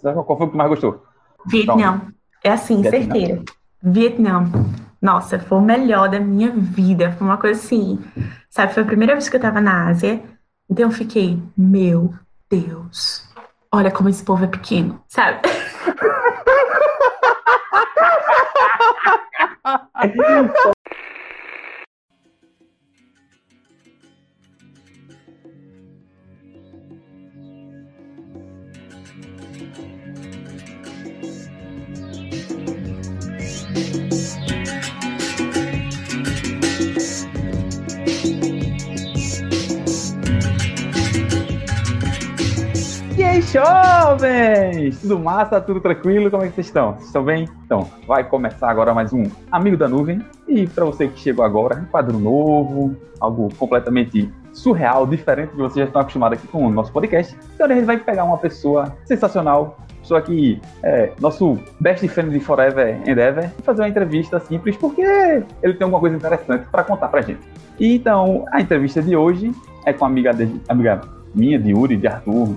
Qual foi o que mais gostou? Vietnã. É assim, certeiro. Vietnã. Nossa, foi o melhor da minha vida. Foi uma coisa assim, sabe? Foi a primeira vez que eu tava na Ásia. Então eu fiquei, meu Deus, olha como esse povo é pequeno, sabe? Jovens! Tudo massa? Tudo tranquilo? Como é que vocês estão? Vocês estão bem? Então, vai começar agora mais um Amigo da Nuvem. E para você que chegou agora, um quadro novo, algo completamente surreal, diferente do que vocês já estão acostumados aqui com o nosso podcast. Então, a gente vai pegar uma pessoa sensacional, pessoa que é nosso best friend de forever and ever, e fazer uma entrevista simples, porque ele tem alguma coisa interessante para contar pra gente. E, então, a entrevista de hoje é com a amiga minha, de Yuri, de Arthur,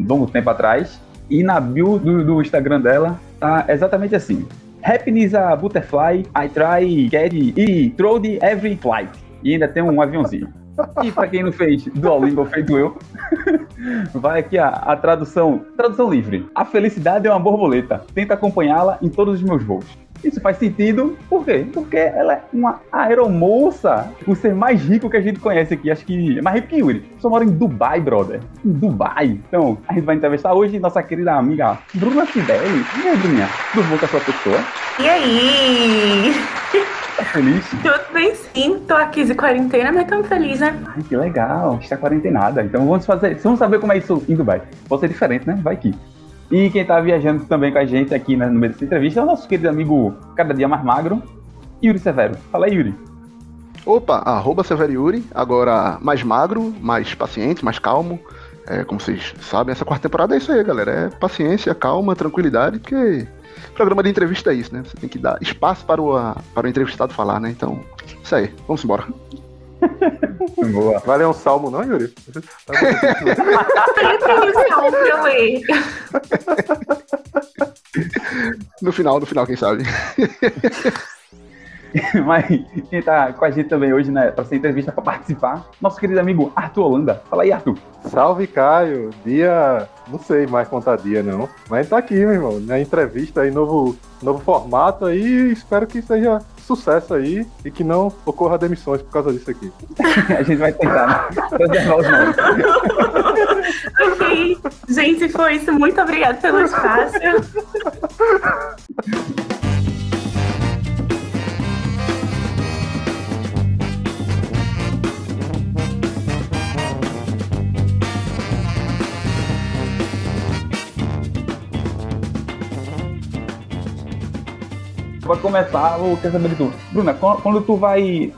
longo tempo atrás, e na bio do Instagram dela tá exatamente assim: Happiness a butterfly, I try, get e throw the every flight. E ainda tem um aviãozinho. E pra quem não fez Duolingo feito eu, vai aqui a tradução livre: a felicidade é uma borboleta, tenta acompanhá-la em todos os meus voos. Isso faz sentido, por quê? Porque ela é uma aeromoça, o ser mais rico que a gente conhece aqui, acho que é mais rico que Yuri. Só mora em Dubai, brother. Em Dubai. Então, a gente vai entrevistar hoje nossa querida amiga Bruna Sidelli. E aí, Bruninha? Tudo bom com a sua pessoa? E aí? Tá feliz? Tudo bem, sim. Tô aqui de quarentena, mas tão feliz, né? Ai, que legal. Está quarentenada. Então, vamos saber como é isso em Dubai. Pode ser diferente, né? Vai aqui. E quem tá viajando também com a gente aqui no meio dessa entrevista é o nosso querido amigo cada dia mais magro, Yuri Severo. Fala aí, Yuri. Opa, @SeveroYuri, agora mais magro, mais paciente, mais calmo. É, como vocês sabem, essa quarta temporada é isso aí, galera. É paciência, calma, tranquilidade, porque programa de entrevista é isso, né? Você tem que dar espaço para o entrevistado falar, né? Então, isso aí, vamos embora. Boa. Vai ler um salmo, não, Yuri? No final, quem sabe? Mas quem tá com a gente também hoje, né, pra ser entrevista, pra participar, nosso querido amigo Arthur Holanda. Fala aí, Arthur. Salve, Caio. Dia... não sei mais contar dia, não. Mas tá aqui, meu irmão. Na entrevista aí, novo formato aí. Espero que seja sucesso aí e que não ocorra demissões por causa disso aqui. A gente vai tentar, né? Ok. Gente, foi isso. Muito obrigada pelo espaço. Vai começar, eu quero saber de tu. Bruna, quando tu vai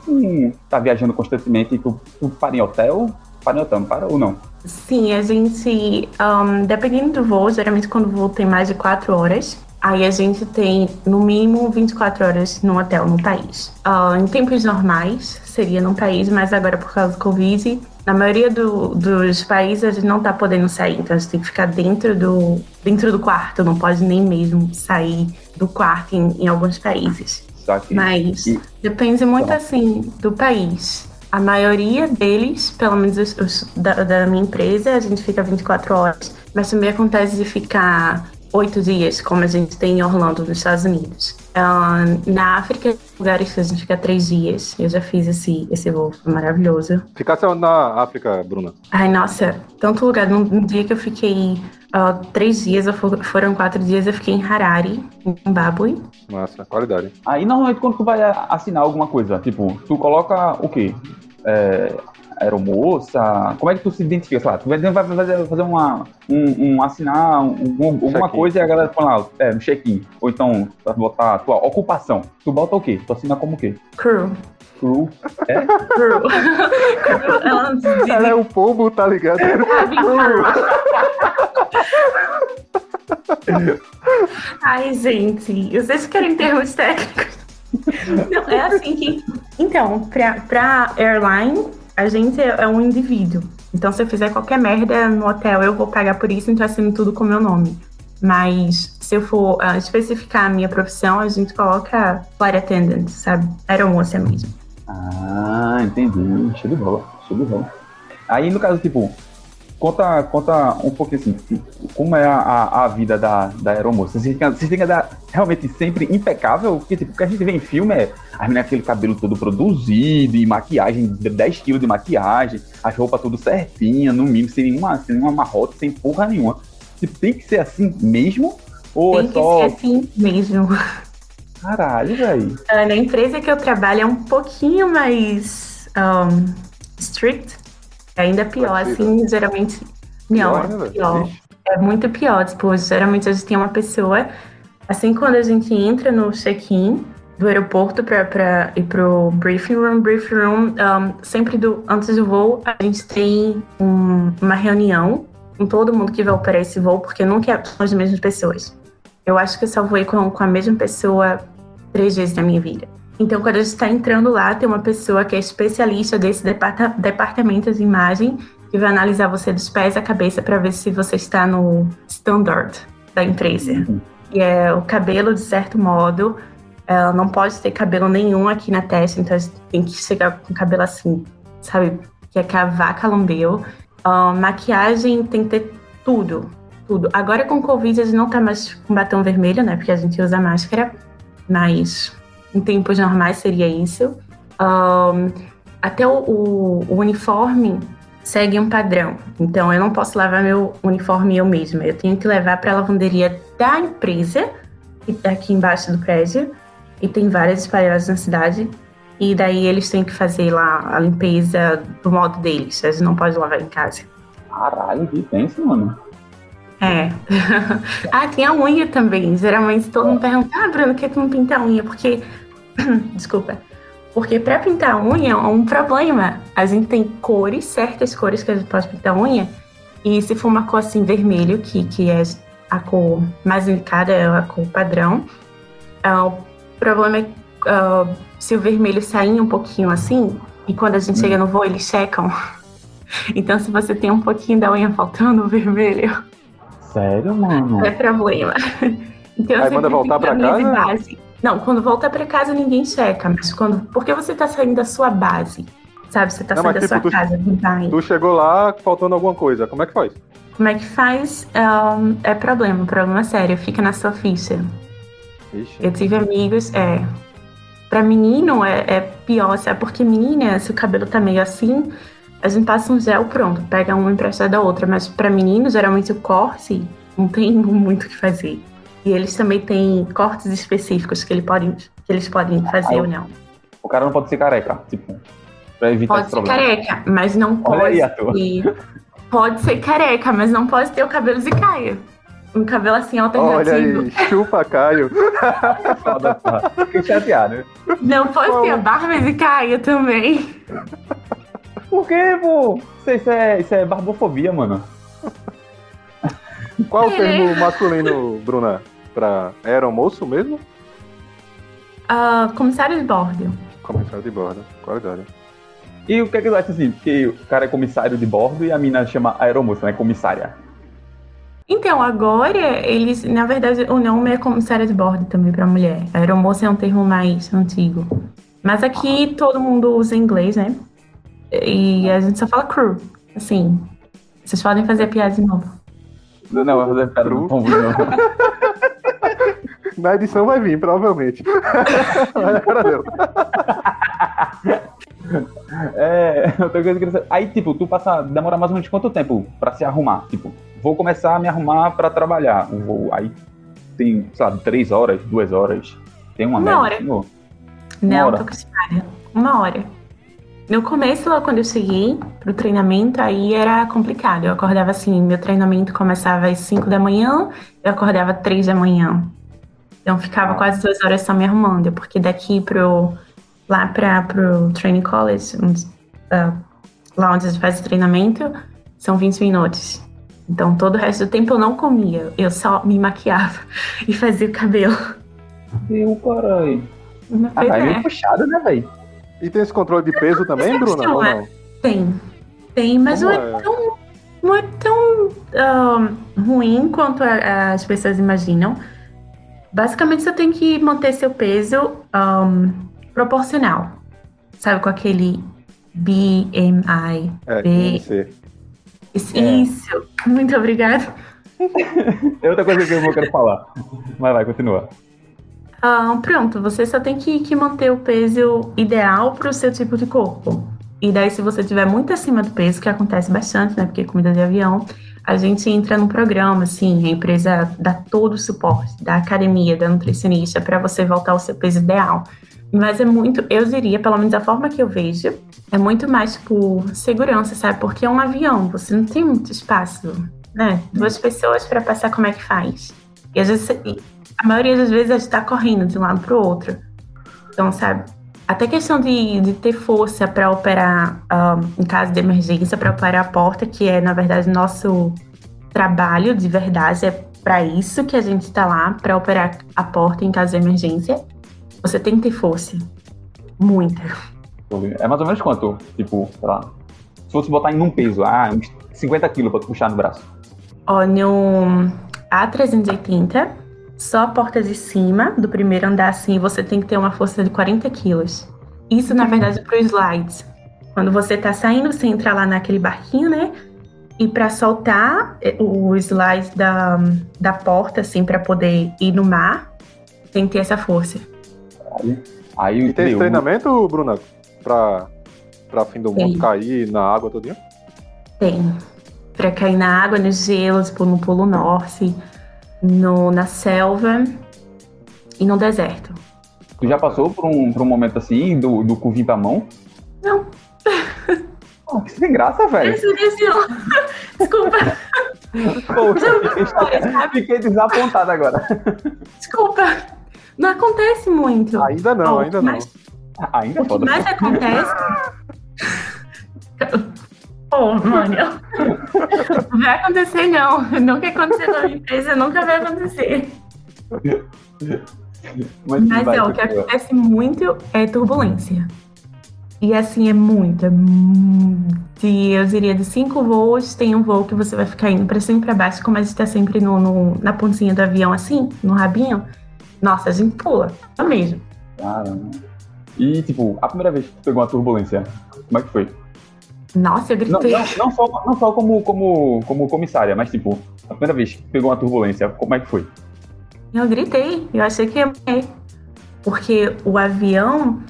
tá viajando constantemente, tu para em hotel? Para em hotel, não para ou não? Sim, a gente, dependendo do voo, geralmente quando o voo tem mais de 4 horas, aí a gente tem no mínimo 24 horas no hotel, no país. Em tempos normais, seria no país, mas agora por causa do Covid, na maioria dos países a gente não tá podendo sair, então a gente tem que ficar dentro do quarto, não pode nem mesmo sair do quarto em alguns países. Só que... mas depende muito, então, assim, do país. A maioria deles, pelo menos os da minha empresa, a gente fica 24 horas, mas também acontece de ficar 8 dias, como a gente tem em Orlando, nos Estados Unidos. Na África, lugares que a gente fica 3 dias. Eu já fiz esse voo, foi maravilhoso. Ficasse na África, Bruna? Ai, nossa, tanto lugar. No dia que eu fiquei 3 dias, foram 4 dias, eu fiquei em Harare, em Zimbabwe. Nossa, qualidade. Aí, normalmente, quando tu vai assinar alguma coisa, tipo, tu coloca o quê? Aeromoça, como é que tu se identifica? Sei lá, tu vai fazer alguma coisa e a galera fala, um check-in. Ou então, vai botar a tua ocupação. Tu bota o quê? Tu assina como o quê? Crew. Crew? É? Crew. Ela é o pombo, tá ligado? Ai, gente, vocês querem termos técnicos? Não, é assim que... Então, pra airline... a gente é um indivíduo, então se eu fizer qualquer merda no hotel, eu vou pagar por isso, então assino tudo com meu nome. Mas se eu for especificar a minha profissão, a gente coloca flight attendant, sabe? Aeromoça mesmo. Ah, entendi. Show de bola, show de bola. Aí, no caso, tipo, conta um pouquinho assim, como é a vida da aeromoça. Vocês têm que andar realmente sempre impecável? Porque, tipo, o que a gente vê em filme é as meninas com aquele cabelo todo produzido e maquiagem, 10 kg de maquiagem, as roupas tudo certinha, no mínimo, sem nenhuma marrota, sem porra nenhuma. Tipo, tem que ser assim mesmo? Ou tem é só... que ser assim mesmo. Caralho, velho. Na empresa que eu trabalho é um pouquinho mais strict. Ainda pior, assim, geralmente... Pior. É muito pior, tipo, geralmente a gente tem uma pessoa... Assim, quando a gente entra no check-in do aeroporto pra ir pro briefing room, sempre antes do voo, a gente tem uma reunião com todo mundo que vai operar esse voo, porque nunca são as mesmas pessoas. Eu acho que eu só voei com a mesma pessoa 3 vezes na minha vida. Então, quando a gente está entrando lá, tem uma pessoa que é especialista desse departamento de imagem que vai analisar você dos pés à cabeça para ver se você está no standard da empresa. E é o cabelo, de certo modo, ela não pode ter cabelo nenhum aqui na testa, então a gente tem que chegar com o cabelo assim, sabe? Que é que a vaca lambeu. Maquiagem tem que ter tudo. Agora com o Covid a gente não tá mais com batom vermelho, né? Porque a gente usa máscara, mas... Em tempos normais seria isso. Até o uniforme segue um padrão. Então, eu não posso lavar meu uniforme eu mesma. Eu tenho que levar para a lavanderia da empresa, que tá aqui embaixo do prédio. E tem várias espalhadas na cidade. E daí eles têm que fazer lá a limpeza do modo deles. Eles não podem lavar em casa. Caralho, que pensa, mano. É. Tem a unha também. Geralmente todo mundo pergunta, Bruna, por que tu não pinta a unha? Porque, desculpa, porque pra pintar a unha é um problema. A gente tem cores, certas cores que a gente pode pintar a unha, e se for uma cor assim, vermelho, que é a cor mais indicada, é a cor padrão, o problema é se o vermelho sair um pouquinho assim, e quando a gente chega no voo, eles checam. Então, se você tem um pouquinho da unha faltando, o vermelho... Sério, mano? É problema. Então, aí manda voltar pra casa? Base. Não, quando voltar pra casa ninguém checa, mas porque você tá saindo da sua base, sabe? Você tá saindo da sua casa, Dubai. Tu chegou lá faltando alguma coisa, como é que faz? É problema sério, fica na sua ficha. Ixi. Eu tive amigos, pra menino é pior, sabe? Porque menina, se o cabelo tá meio assim... A gente passa um gel, pronto, pega uma emprestada da outra. Mas para meninos, geralmente o corte não tem muito o que fazer. E eles também têm cortes específicos que eles podem fazer ou não. O cara não pode ser careca, tipo, pra evitar esse problema. Pode ser careca, mas não pode. Olha aí, pode ser careca, mas não pode ter o cabelo de Caio. Um cabelo assim alternativo. Olha aí, chupa, Caio. Foda, porra. Fiquei chateado, né? Não pode ter a barba de Caio também. Por quê, pô? Isso é barbofobia, mano. Qual o termo masculino, Bruna? Pra aeromoço mesmo? Comissário de bordo. Comissário de bordo, qualidade. E o que é que tu acha assim? Porque o cara é comissário de bordo e a mina chama aeromoça, né? Comissária. Então, agora eles... Na verdade, o nome é comissária de bordo também pra mulher. Aeromoça é um termo mais antigo. Mas aqui todo mundo usa inglês, né? E a gente só fala crew, assim. Vocês podem fazer piada de novo. Não, vai fazer piada do pombo, não. Na edição vai vir, provavelmente. Outra coisa que eu queria saber. Aí, tipo, tu demora mais ou menos quanto tempo pra se arrumar? Tipo, vou começar a me arrumar pra trabalhar. Aí tem, sei lá, 3 horas, 2 horas. Tem uma hora. Senhor? Não, tô acostumada. 1 hora. No começo, lá quando eu cheguei pro treinamento, aí era complicado. Eu acordava assim, meu treinamento começava às 5 da manhã, eu acordava às 3 da manhã. Então ficava quase 2 horas só me arrumando, porque daqui pro training college, lá onde a gente faz o treinamento, são 20 minutos. Então todo o resto do tempo eu não comia, eu só me maquiava e fazia o cabelo. Meu caralho. É meio puxado, né, velho? E tem esse controle de peso também, Bruna? Ou não? Tem, mas não é tão não é tão ruim quanto as pessoas imaginam. Basicamente, você tem que manter seu peso proporcional, sabe, com aquele BMI. Isso, muito obrigada. É outra coisa que eu não quero falar, mas vai, continua. Pronto, você só tem que manter o peso ideal para o seu tipo de corpo. E daí, se você estiver muito acima do peso, que acontece bastante, né, porque comida de avião, a gente entra num programa, assim, a empresa dá todo o suporte, da academia, da nutricionista, para você voltar ao seu peso ideal. Mas é muito, eu diria, pelo menos a forma que eu vejo, é muito mais por segurança, sabe? Porque é um avião, você não tem muito espaço, né? Duas pessoas para passar, como é que faz? E às vezes, a maioria das vezes a gente tá correndo de um lado pro outro. Então, sabe? Até questão de ter força para operar em caso de emergência, para operar a porta, que é, na verdade, nosso trabalho de verdade, é para isso que a gente tá lá, para operar a porta em caso de emergência. Você tem que ter força. Muita. É mais ou menos quanto? Tipo, sei lá. Se fosse botar em um peso, uns 50 quilos pra tu puxar no braço. No A380, só a porta de cima do primeiro andar, assim, você tem que ter uma força de 40 quilos. Isso, na verdade, pro slides. Quando você tá saindo, você entra lá naquele barquinho, né? E pra soltar o slide da porta, assim, pra poder ir no mar, tem que ter essa força. E tem esse treinamento, Bruna, pra fim do mundo, cair na água todo dia? Tem. Pra cair na água, no gelo, tipo, no Polo Norte, na selva e no deserto. Tu já passou por um momento assim, do cu vir pra mão? Não. Oh, que sem graça, velho. Desculpa. Fiquei desapontada agora. Desculpa. Não acontece muito. Ainda não. Ainda pode. O que mais acontece... mano. Não vai acontecer, não. Nunca aconteceu na minha empresa, nunca vai acontecer. Mas o que acontece muito é turbulência. E assim, é muito. Eu diria, de 5 voos, tem um voo que você vai ficar indo pra cima e pra baixo, como a gente tá sempre na pontinha do avião, assim, no rabinho. Nossa, a gente pula, é mesmo. Caramba. E, tipo, a primeira vez que tu pegou uma turbulência, como é que foi? Nossa, eu gritei. Não só como comissária, mas, tipo, a primeira vez que tu pegou uma turbulência, como é que foi? Eu gritei, eu achei que ia morrer. Porque o avião,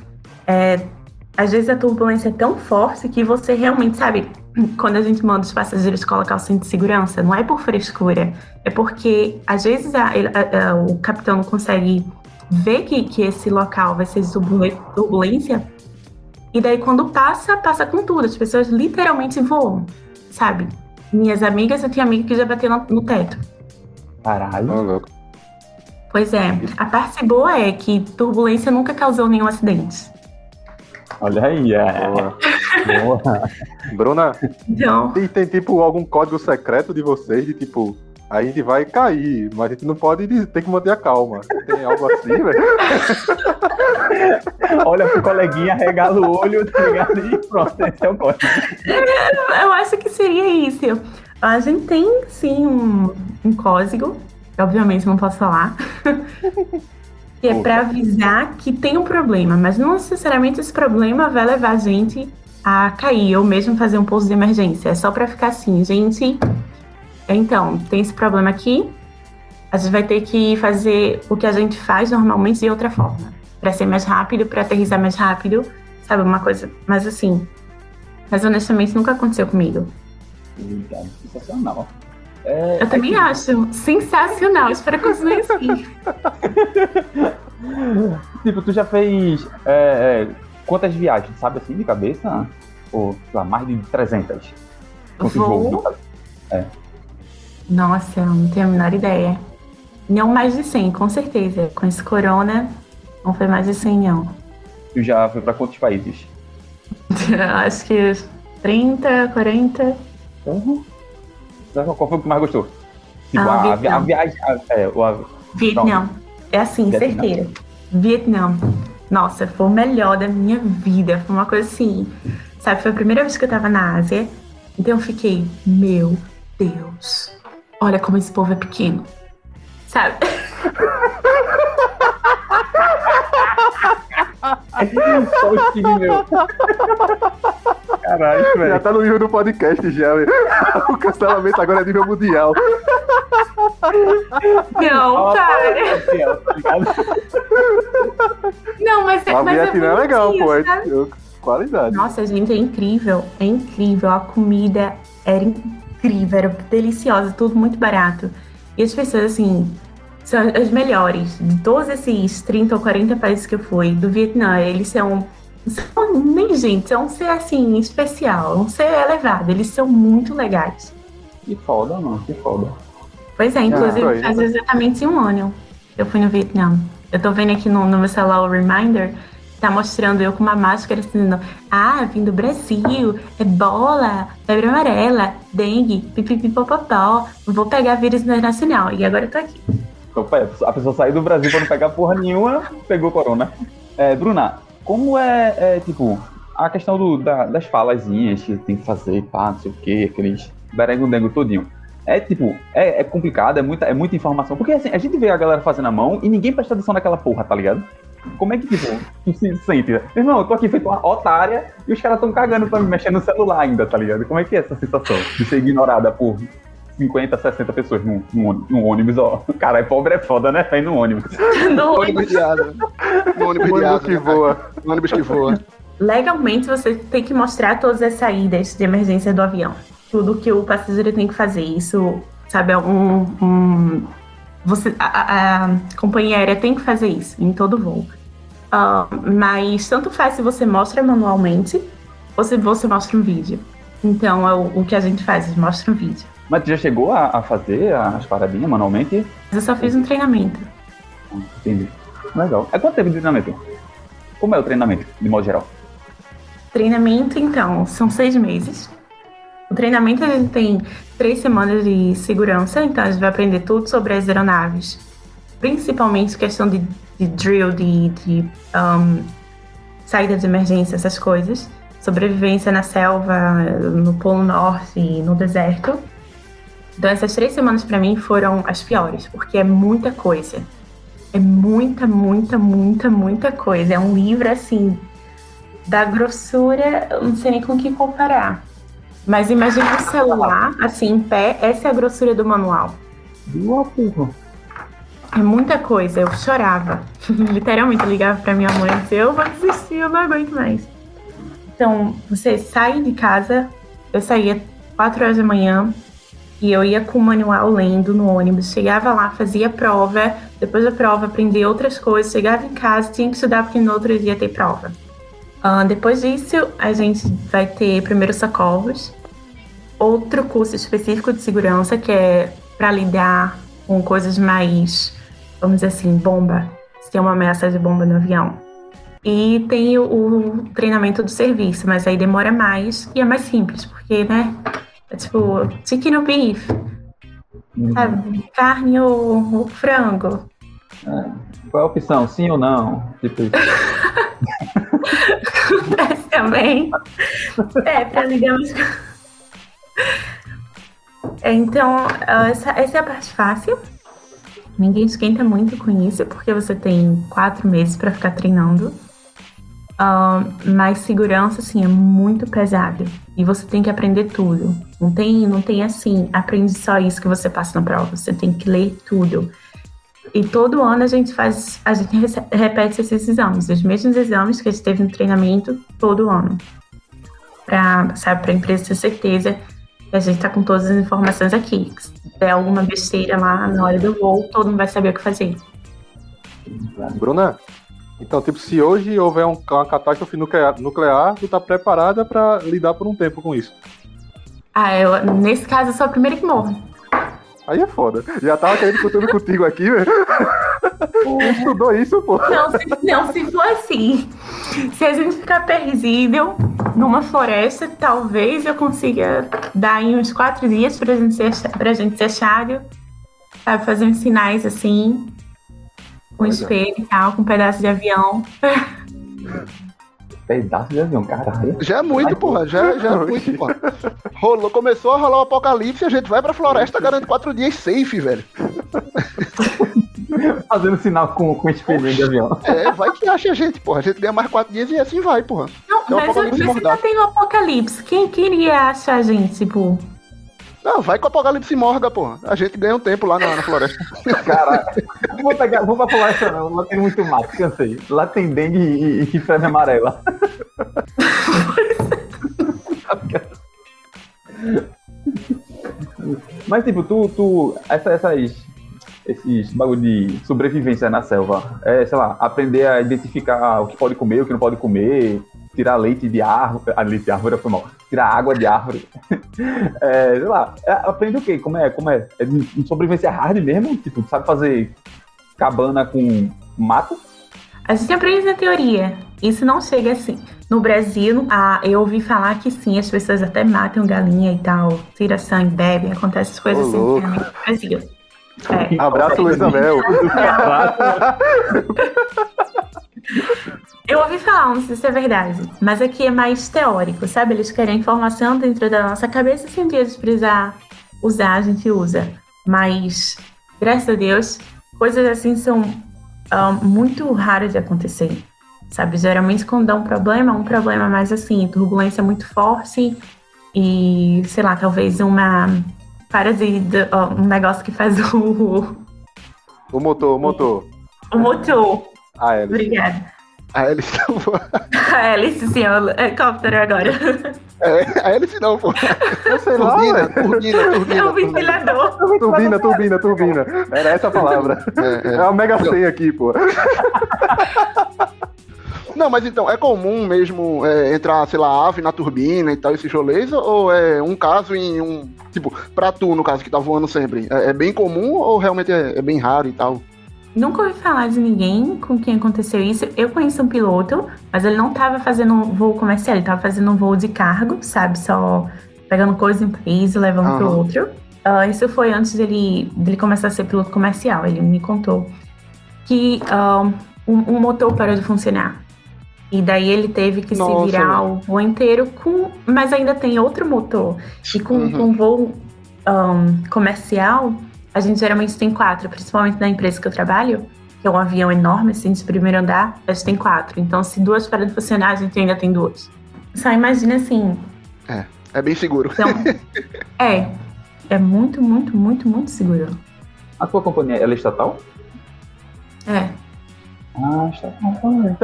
às vezes a turbulência é tão forte que você realmente, sabe, quando a gente manda os passageiros colocar o cinto de segurança, não é por frescura, é porque às vezes o capitão não consegue ver que esse local vai ser turbulência, e daí quando passa com tudo, as pessoas literalmente voam, sabe? Minhas amigas, eu tinha amiga que já bateu no teto. Caralho. Pois é, a parte boa é que turbulência nunca causou nenhum acidente. Olha aí, Boa. Bruna, então, tem tipo algum código secreto de vocês, de tipo, a gente vai cair, mas a gente não pode, tem que manter a calma. Tem algo assim, velho? Olha pro coleguinha, regala o olho, tá ligado? E pronto, esse é o código. Eu acho que seria isso. A gente tem, sim, um código, obviamente não posso falar. Que é para avisar que tem um problema, mas não necessariamente esse problema vai levar a gente a cair ou mesmo fazer um pouso de emergência. É só para ficar assim, gente. Então, tem esse problema aqui, a gente vai ter que fazer o que a gente faz normalmente de outra forma, para ser mais rápido, para aterrissar mais rápido, sabe? Uma coisa, mas assim. Mas honestamente nunca aconteceu comigo. Sensacional. Eu também acho sensacional, espero que você venha assim. Tipo, tu já fez quantas viagens, sabe, assim, de cabeça? Ou, sei lá, mais de 300? Quantos voos? Nossa, não tenho a menor ideia. Não mais de 100, com certeza. Com esse corona, não foi mais de 100, não. Tu já foi pra quantos países? Acho que 30, 40. Uhum. Qual foi o que mais gostou? Tipo, a viagem... Vietnã. É assim, certeira. Vietnã. Nossa, foi o melhor da minha vida. Foi uma coisa assim... Sabe, foi a primeira vez que eu tava na Ásia. Então eu fiquei, meu Deus, olha como esse povo é pequeno, sabe? Caralho, velho. Já tá no nível do podcast já, velho. O cancelamento agora é nível mundial. Não, cara. Não, mas é Vietnã legal, pô. Qualidade. Nossa, gente, é incrível. É incrível. A comida era incrível, era deliciosa, tudo muito barato. E as pessoas, assim, são as melhores. De todos esses 30 ou 40 países que eu fui, do Vietnã, eles são nem gente, são um ser assim, especial, um ser elevado. Eles são muito legais. Que foda, mano, que foda. Pois é, inclusive faz exatamente um ano eu fui no Vietnã. Eu tô vendo aqui no meu celular o reminder, tá mostrando eu com uma máscara dizendo, vim do Brasil, ebola, febre amarela, dengue, pipipipopopó, vou pegar vírus internacional. E agora eu tô aqui. Opa, a pessoa saiu do Brasil pra não pegar porra nenhuma, pegou corona. Bruna, como tipo, a questão das falazinhas que tem que fazer, pá, não sei o que, aqueles berengo-dengo todinho. É complicado, é muita informação. Porque assim, a gente vê a galera fazendo a mão e ninguém presta atenção naquela porra, tá ligado? Como é que, tipo, tu se sente? Meu irmão, eu tô aqui feito uma otária e os caras tão cagando pra me mexer no celular ainda, tá ligado? Como é que é essa sensação de ser ignorada por 50, 60 pessoas num ônibus, ó. Caralho, pobre é foda, né? Aí no ônibus. No ônibus de asa. No ônibus que voa. No ônibus que voa. Legalmente, você tem que mostrar todas as saídas de emergência do avião. Tudo que o passageiro tem que fazer. Isso, sabe, é a companhia aérea tem que fazer isso em todo voo. Mas tanto faz se você mostra manualmente ou se você mostra um vídeo. Então, o que a gente faz, a gente mostra um vídeo. Mas tu já chegou a fazer as paradinhas manualmente? Eu só fiz um treinamento. Entendi. Legal. É quanto tempo de treinamento? Como é o treinamento, de modo geral? Treinamento, então, são 6 meses. O treinamento, a gente tem 3 semanas de segurança, então a gente vai aprender tudo sobre as aeronaves. Principalmente questão de drill, de saída de emergência, essas coisas. Sobrevivência na selva, no Polo Norte, no deserto. Então, essas 3 semanas para mim foram as piores, porque é muita coisa. É muita, muita, muita, muita coisa. É um livro, assim, da grossura, eu não sei nem com o que comparar. Mas imagina um celular, assim, em pé, essa é a grossura do manual. Boa, porra. É muita coisa, eu chorava. Literalmente, eu ligava pra minha mãe e dizia, eu vou desistir, eu não aguento mais. Então, você sai de casa, eu saía 4 horas da manhã, e eu ia com o manual lendo no ônibus, chegava lá, fazia prova, depois da prova aprendia outras coisas, chegava em casa, tinha que estudar porque no outro dia ia ter prova. Depois disso, a gente vai ter primeiros socorros, outro curso específico de segurança, que é para lidar com coisas mais, vamos dizer assim, bomba, se tem uma ameaça de bomba no avião. E tem o treinamento do serviço, mas aí demora mais e é mais simples, porque, né... É tipo, chicken ou beef, sabe? Carne ou frango. Qual é a opção? Sim ou não? Tipo isso. Acontece também. Pra ligar mais... Então, essa é a parte fácil. Ninguém esquenta muito com isso, porque você tem 4 meses pra ficar treinando. Mas segurança, assim, é muito pesado. E você tem que aprender tudo. Não tem assim, aprende só isso que você passa na prova. Você tem que ler tudo. E todo ano a gente repete esses exames. Os mesmos exames que a gente teve no treinamento todo ano. Pra empresa ter certeza que a gente tá com todas as informações aqui. Se der alguma besteira lá na hora do voo, todo mundo vai saber o que fazer. Bruna? Então, tipo, se hoje houver uma catástrofe nuclear, tu tá preparada pra lidar por um tempo com isso? Nesse caso, eu sou a primeira que morre. Aí é foda. Já tava querendo contando contigo aqui, velho. Estudou isso, pô. Não, se for assim, se a gente ficar perdido numa floresta, talvez eu consiga dar em uns 4 dias pra gente ser achado, sabe, fazer uns sinais assim... Com espelho e tal, com um pedaço de avião. pedaço de avião, caralho. Já é muito, porra. Já é muito, porra. Começou a rolar o apocalipse e a gente vai pra floresta garantindo 4 dias safe, velho. Fazendo sinal com espelhinho de avião. É, vai que acha a gente, porra. A gente ganha mais 4 dias e assim vai, porra. Não, então, mas hoje você já tem o apocalipse. Quem queria achar a gente, tipo... Não, vai com o apocalipse morga, porra. A gente ganha um tempo lá na floresta. Caralho. Vou pra floresta não, lá tem muito mato, cansei. Lá tem dengue e febre amarela. Mas tipo, esses bagulho de sobrevivência na selva, sei lá, aprender a identificar o que pode comer, o que não pode comer, tirar leite de árvore, leite de árvore foi mal, tirar água de árvore, sei lá, aprende o quê? Como é? É de sobrevivência hard mesmo? Tipo, sabe fazer cabana com mato? A gente aprende na teoria, isso não chega assim. No Brasil, eu ouvi falar que sim, as pessoas até matam galinha e tal, tira sangue, bebem, acontece essas coisas assim também no Brasil. É. Abraço, Luiz Amel. Eu ouvi falar, não sei se é verdade, mas aqui é mais teórico, sabe? Eles querem informação dentro da nossa cabeça sem eles precisar usar, a gente usa. Mas, graças a Deus, coisas assim são muito raras de acontecer, sabe? Geralmente quando dá um problema mais assim, turbulência muito forte e, sei lá, talvez uma... um negócio que faz o motor. A hélice. Obrigada. A hélice não, pô. A hélice, sim, é o helicóptero agora. É, a hélice não, pô. Eu sei lá, turbina. É o ventilador. Turbina. Era essa a palavra. É o mega C aqui, pô. Não, mas então, é comum mesmo entrar, sei lá, ave na turbina e tal, esses rolês, ou é um caso em um... Tipo, pra tu, no caso, que tá voando sempre, é bem comum ou realmente é bem raro e tal? Nunca ouvi falar de ninguém com quem aconteceu isso. Eu conheço um piloto, mas ele não tava fazendo um voo comercial, ele tava fazendo um voo de cargo, sabe? Só pegando coisa em país e levando pro outro. Isso foi antes dele começar a ser piloto comercial, ele me contou que um motor parou de funcionar. E daí ele teve que se virar o voo inteiro, mas ainda tem outro motor. E com voo comercial, a gente geralmente tem 4, principalmente na empresa que eu trabalho, que é um avião enorme, assim, de primeiro andar, a gente tem 4. Então, se 2 param de funcionar, a gente ainda tem 2. Só imagina assim... É bem seguro. Então, é muito, muito, muito, muito seguro. A tua companhia, ela é estatal? É. Ah,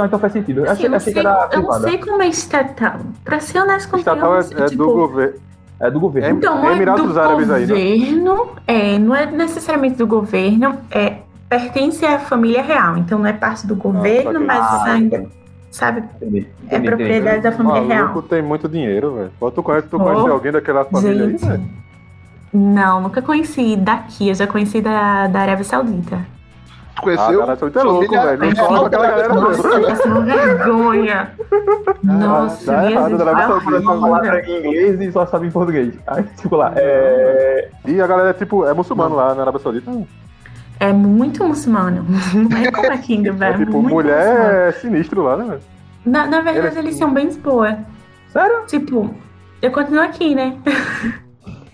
então faz sentido. Assim, eu não sei como é estatal. Pra ser honesto com você, é tipo, do governo. É do governo. Então, não é Emirados Árabes aí, né? Não é necessariamente do governo, pertence à família real. Então não é parte do governo, mas ainda, sabe? É propriedade da família real. O maluco tem muito dinheiro, velho. Ou tu conhece alguém daquela família aí, velho? Não, nunca conheci daqui. Eu já conheci da Arábia Saudita. Conheceu? Cara, tu é louco, velho. Não fala com aquela galera. Nossa, eu tô com vergonha. Nossa, tá errado. Ela fala em inglês e só sabe em português. Aí, tipo lá, E a galera, tipo, é muçulmano lá na Arábia Saudita? É muito muçulmano. Não é como aqui ainda, velho. Tipo, muito mulher muçulmano. É sinistro lá, né, velho? Na verdade, eles são bem de boa. Sério? Tipo, eu continuo aqui, né?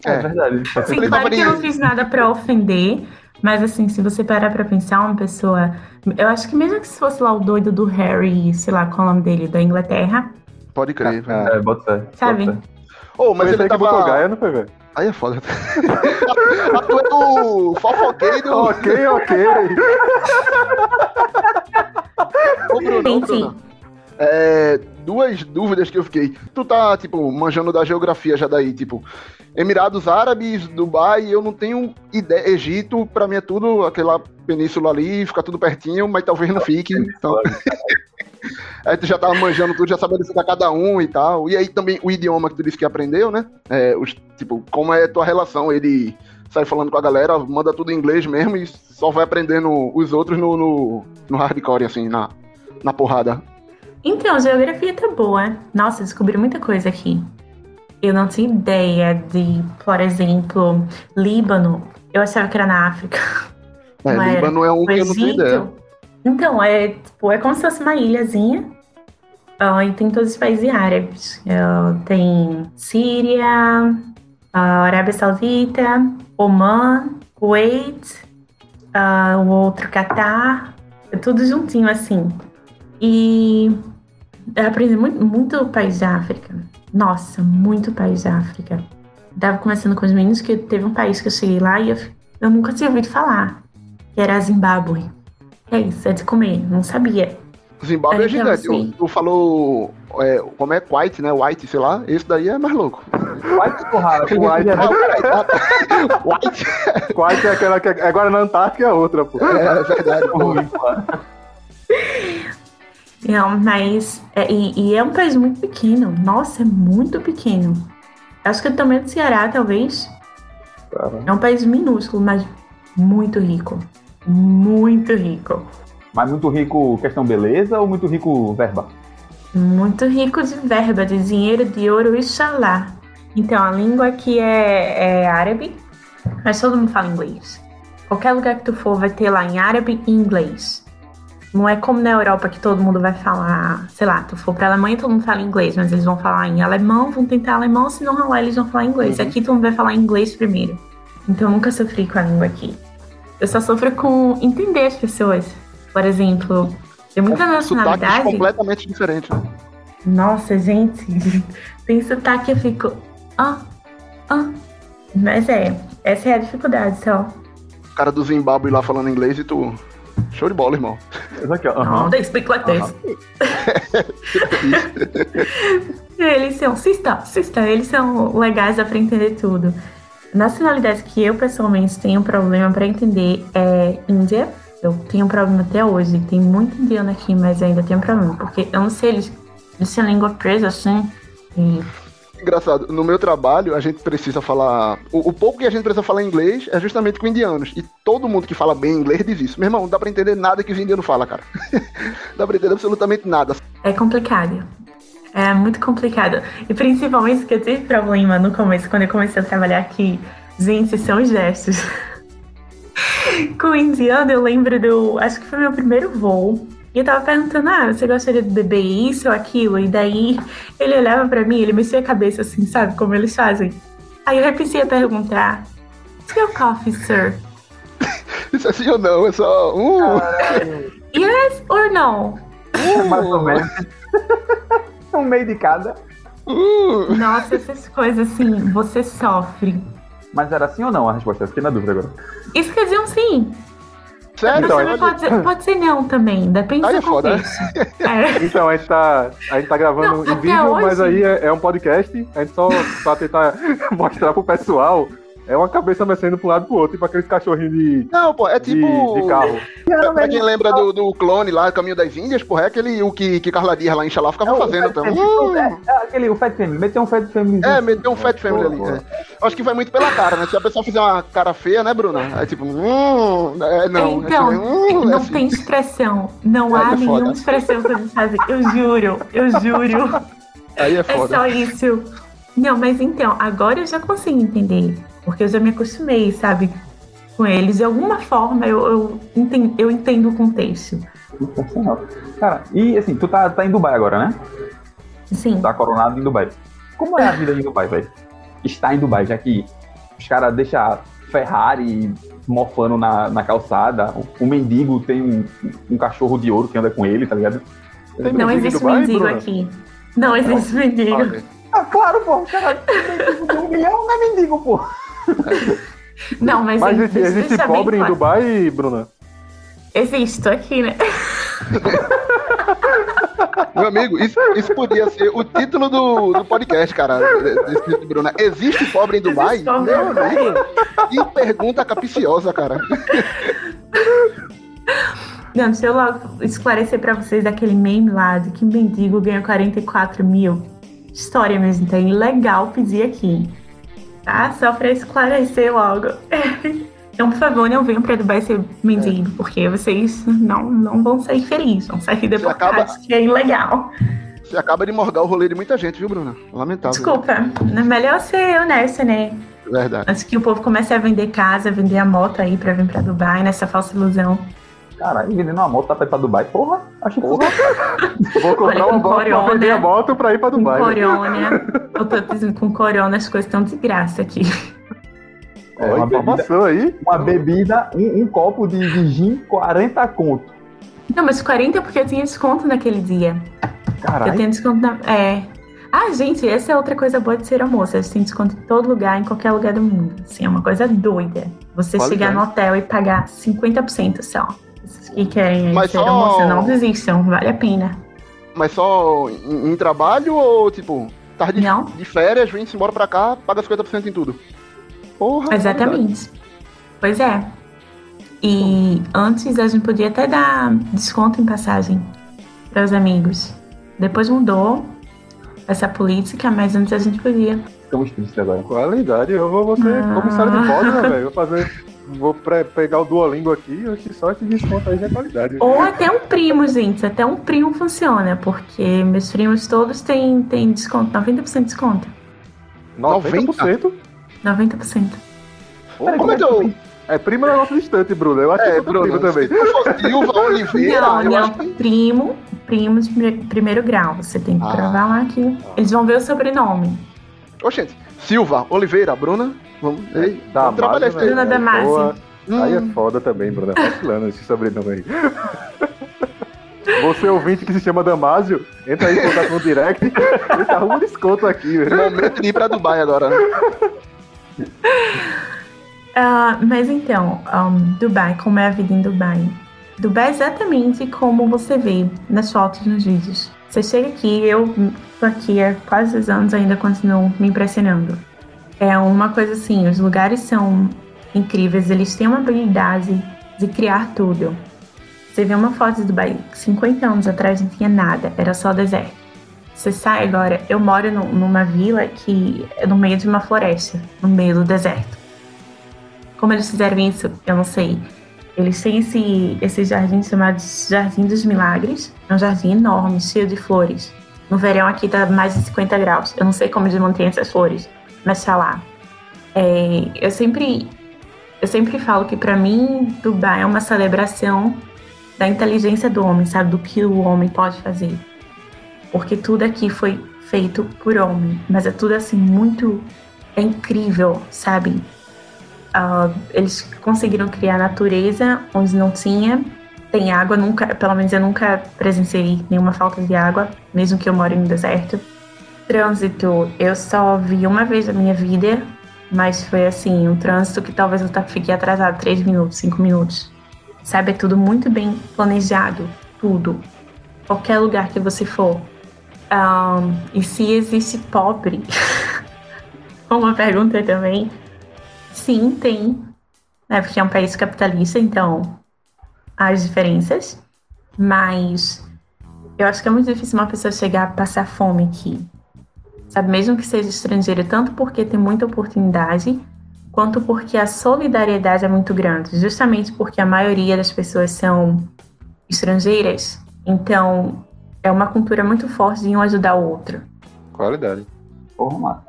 É verdade. Sim, claro que eu não fiz nada pra ofender. Mas assim, se você parar pra pensar, uma pessoa... Eu acho que mesmo que se fosse lá o doido do Harry, sei lá, qual é o nome dele, da Inglaterra... Pode crer, velho. É, bota fé. Sabe? Mas ele tava... botou Gaia, não foi, velho? Aí é foda. A tua é do fofoqueiro. Ok. Ô, Bruno, 2 dúvidas que eu fiquei. Tu tá, tipo, manjando da geografia já daí, tipo... Emirados Árabes, Dubai, eu não tenho ideia. Egito, pra mim é tudo aquela península ali, fica tudo pertinho, mas talvez não fique. Então... Aí tu já tava manjando tudo, já sabia de cada um e tal. E aí também o idioma que tu disse que aprendeu, né? Tipo, como é a tua relação? Ele sai falando com a galera, manda tudo em inglês mesmo e só vai aprendendo os outros no hardcore, assim, na porrada. Então, a geografia tá boa. Nossa, descobri muita coisa aqui. Eu não tinha ideia de, por exemplo, Líbano. Eu achava que era na África. Líbano é um que eu não tenho ideia. Então, tipo, é como se fosse uma ilhazinha. Tem todos os países árabes. Tem Síria, Arábia Saudita, Omã, Kuwait, o outro Catar, tudo juntinho assim. E eu aprendi muito país da África. Nossa, muito país da África. Eu tava conversando com os meninos que teve um país que eu cheguei lá e eu nunca tinha ouvido falar, que era Zimbabwe. É isso, é de comer, não sabia. Zimbabwe é gigante. Então, tu falou como é White, né? White, sei lá. Esse daí é mais louco. White, porra. White. White é aquela que agora na Antártica é outra, pô. É verdade. Não, mas... E é um país muito pequeno. Nossa, é muito pequeno. Acho que é do tamanho do Ceará, talvez. Caramba. É um país minúsculo, mas muito rico. Muito rico. Mas muito rico questão beleza ou muito rico verba? Muito rico de verba, de dinheiro, de ouro, Ixalá. Então, a língua aqui é árabe, mas todo mundo fala inglês. Qualquer lugar que tu for vai ter lá em árabe e inglês. Não é como na Europa que todo mundo vai falar, sei lá, tu for pra Alemanha todo mundo fala inglês, mas eles vão falar em alemão, vão tentar alemão, se não rolar eles vão falar inglês. Aqui todo mundo vai falar inglês primeiro. Então, eu nunca sofri com a língua aqui. Eu só sofro com entender as pessoas. Por exemplo, tem muita nacionalidade. Sotaques completamente diferente, né? Nossa, gente, tem sotaque eu fico. Mas essa é a dificuldade só. O cara do Zimbabwe lá falando inglês e tu. Show de bola, irmão. Aqui, Não, they speak like this. Eles são sisters, eles são legais pra entender tudo. Nacionalidade que eu pessoalmente tenho um problema pra entender é Índia. Eu tenho um problema até hoje, tem muito indiano aqui, mas ainda tem um problema, porque eu não sei, eles têm a língua presa assim. E... Engraçado, no meu trabalho a gente precisa falar, o pouco que a gente precisa falar inglês é justamente com indianos, e todo mundo que fala bem inglês diz isso. Meu irmão, não dá pra entender nada que os indianos falam, cara. Não dá pra entender absolutamente nada. É complicado, é muito complicado, e principalmente que eu tive problema no começo, quando eu comecei a trabalhar aqui, gente, são os gestos. Com o indiano, eu lembro acho que foi meu primeiro voo. E eu tava perguntando, você gostaria de beber isso ou aquilo? E daí, ele olhava pra mim, ele mexia a cabeça assim, sabe? Como eles fazem. Aí eu repetia a perguntar, "Is your coffee, sir?" Isso é sim ou não? É só... Yes or no? Mais ou menos. Um meio de cada. Nossa, essas coisas assim, você sofre. Mas era sim ou não a resposta? Fiquei na dúvida agora. Isso quer dizer um sim. Sério? Então, pode ser não também, depende do contexto. É. Então, a gente tá gravando em vídeo, hoje... mas aí é um podcast, a gente só pra tentar mostrar pro pessoal, é uma cabeça mexendo pra um lado e pro outro, tipo aqueles cachorrinhos de... Não, pô, é tipo... De carro. Pra quem lembra do clone lá, Caminho das Índias, pô, é aquele que Carla Dias lá em Xalá ficava fazendo também. Aquele, o Fat Family, meteu um Fat Family. É, meteu um Fat Family ali, né? Acho que vai muito pela cara, né? Se a pessoa fizer uma cara feia, né, Bruna? É tipo... não. Então, é tipo, não é assim. Tem expressão. Não há nenhuma expressão pra eles fazerem. Eu juro. Aí é foda. É só isso. Não, mas então, agora eu já consigo entender. Porque eu já me acostumei, sabe? Com eles. De alguma forma, eu entendo o contexto. Cara, e assim, tu tá em Dubai agora, né? Sim. Tá coronado em Dubai. Como é a vida em Dubai, velho? Está em Dubai, já que os caras deixam Ferrari mofando na calçada, o mendigo tem um cachorro de ouro que anda com ele, tá ligado? Não existe Dubai, mendigo, Bruna? Aqui. Não existe mendigo. Ah, claro, pô, caralho, um milhão não é mendigo, pô. Não, mas existe pobre em Dubai, Bruna? Existe, tô aqui, né? Meu amigo, isso podia ser o título do podcast, cara. Desse, Bruna. Existe pobre em Dubai? Existe pobre em Dubai? Meu amigo, que pergunta capiciosa, cara. Não, deixa eu logo esclarecer pra vocês daquele meme lá de que mendigo ganha 44 mil. História mesmo, então é ilegal pedir aqui. Tá? Só pra esclarecer logo. Então, por favor, não venham pra Dubai ser mendigo, porque vocês não vão sair felizes, vão sair deportados, que é ilegal. Você acaba de morgar o rolê de muita gente, viu, Bruna? Lamentável. Desculpa, é melhor ser honesta, né? Verdade. Antes que o povo comece a vender casa, vender a moto aí pra vir pra Dubai, nessa falsa ilusão. Caralho, vendendo uma moto, tá pra ir pra Dubai, porra. Acho que vou comprar uma moto pra vender a moto pra ir pra Dubai. Com Corona. Eu tô dizendo, com Corona as coisas estão de graça aqui. É, uma informação aí. Uma bebida, um copo de gin, 40 conto. Não, mas 40 porque eu tinha desconto naquele dia. Caralho. Eu tenho desconto na... É... Ah, gente, essa é outra coisa boa de ser almoço. A gente tem desconto em todo lugar, em qualquer lugar do mundo. Assim, é uma coisa doida. Você chegar no hotel e pagar 50% só. Vocês que querem ser almoço, não desistam. Vale a pena. Mas só em trabalho ou, tipo, tarde de férias, vem, se embora pra cá, paga 50% em tudo? Porra! Exatamente. Pois é. E antes a gente podia até dar desconto em passagem para os amigos. Depois mudou essa política, mas antes a gente podia. Ficamos tristes agora. Qualidade, eu vou ser comissário de bordo, né, velho? Vou pegar o Duolingo aqui, acho que só esse desconto aí já é qualidade. Ou até um primo, gente. Até um primo funciona, porque meus primos todos têm desconto, 90% de desconto. 90%? 90%. Pô, como é que eu... É, primo é negócio distante, Bruno. Eu acho que é primo também. Silva, Oliveira. Primo de primeiro grau. Você tem que provar lá que eles vão ver o sobrenome. Ô, gente, Silva, Oliveira, Bruna. Vamos trabalhar isso aí. Bruna Damasio. Aí é foda também, Bruna. Vacilando esse sobrenome aí. Você ouvinte que se chama Damásio, entra aí em contato no direct. Ele tá arrumando desconto aqui. Momento de ir pra Dubai agora. Mas então, Dubai, como é a vida em Dubai? Dubai é exatamente como você vê nas fotos e nos vídeos. Você chega aqui, eu tô aqui há quase 2 anos, ainda continuo me impressionando. É uma coisa assim, os lugares são incríveis, eles têm uma habilidade de criar tudo. Você vê uma foto de Dubai, 50 anos atrás não tinha nada, era só deserto. Você sai agora, eu moro numa vila que é no meio de uma floresta, no meio do deserto. Como eles fizeram isso, eu não sei. Eles têm esse jardim chamado Jardim dos Milagres. É um jardim enorme, cheio de flores. No verão aqui tá mais de 50 graus. Eu não sei como eles mantêm essas flores, mas tá lá. É, eu sempre falo que pra mim Dubai é uma celebração da inteligência do homem, sabe? Do que o homem pode fazer. Porque tudo aqui foi feito por homem. Mas é tudo assim, muito... É incrível, sabe? Eles conseguiram criar natureza onde não tinha. Tem água, pelo menos eu nunca presenciei nenhuma falta de água, mesmo que eu moro no deserto. Trânsito, eu só vi uma vez na minha vida, mas foi assim, um trânsito que talvez eu fique atrasado 3 minutos, 5 minutos. Sabe, é tudo muito bem planejado, tudo. Qualquer lugar que você for. E se existe pobre? Uma pergunta também. Sim, tem, né? Porque é um país capitalista, então há as diferenças, mas eu acho que é muito difícil uma pessoa chegar a passar fome aqui, sabe? Mesmo que seja estrangeiro, tanto porque tem muita oportunidade, quanto porque a solidariedade é muito grande, justamente porque a maioria das pessoas são estrangeiras, então é uma cultura muito forte de um ajudar o outro. Qualidade. Porra, Marcos,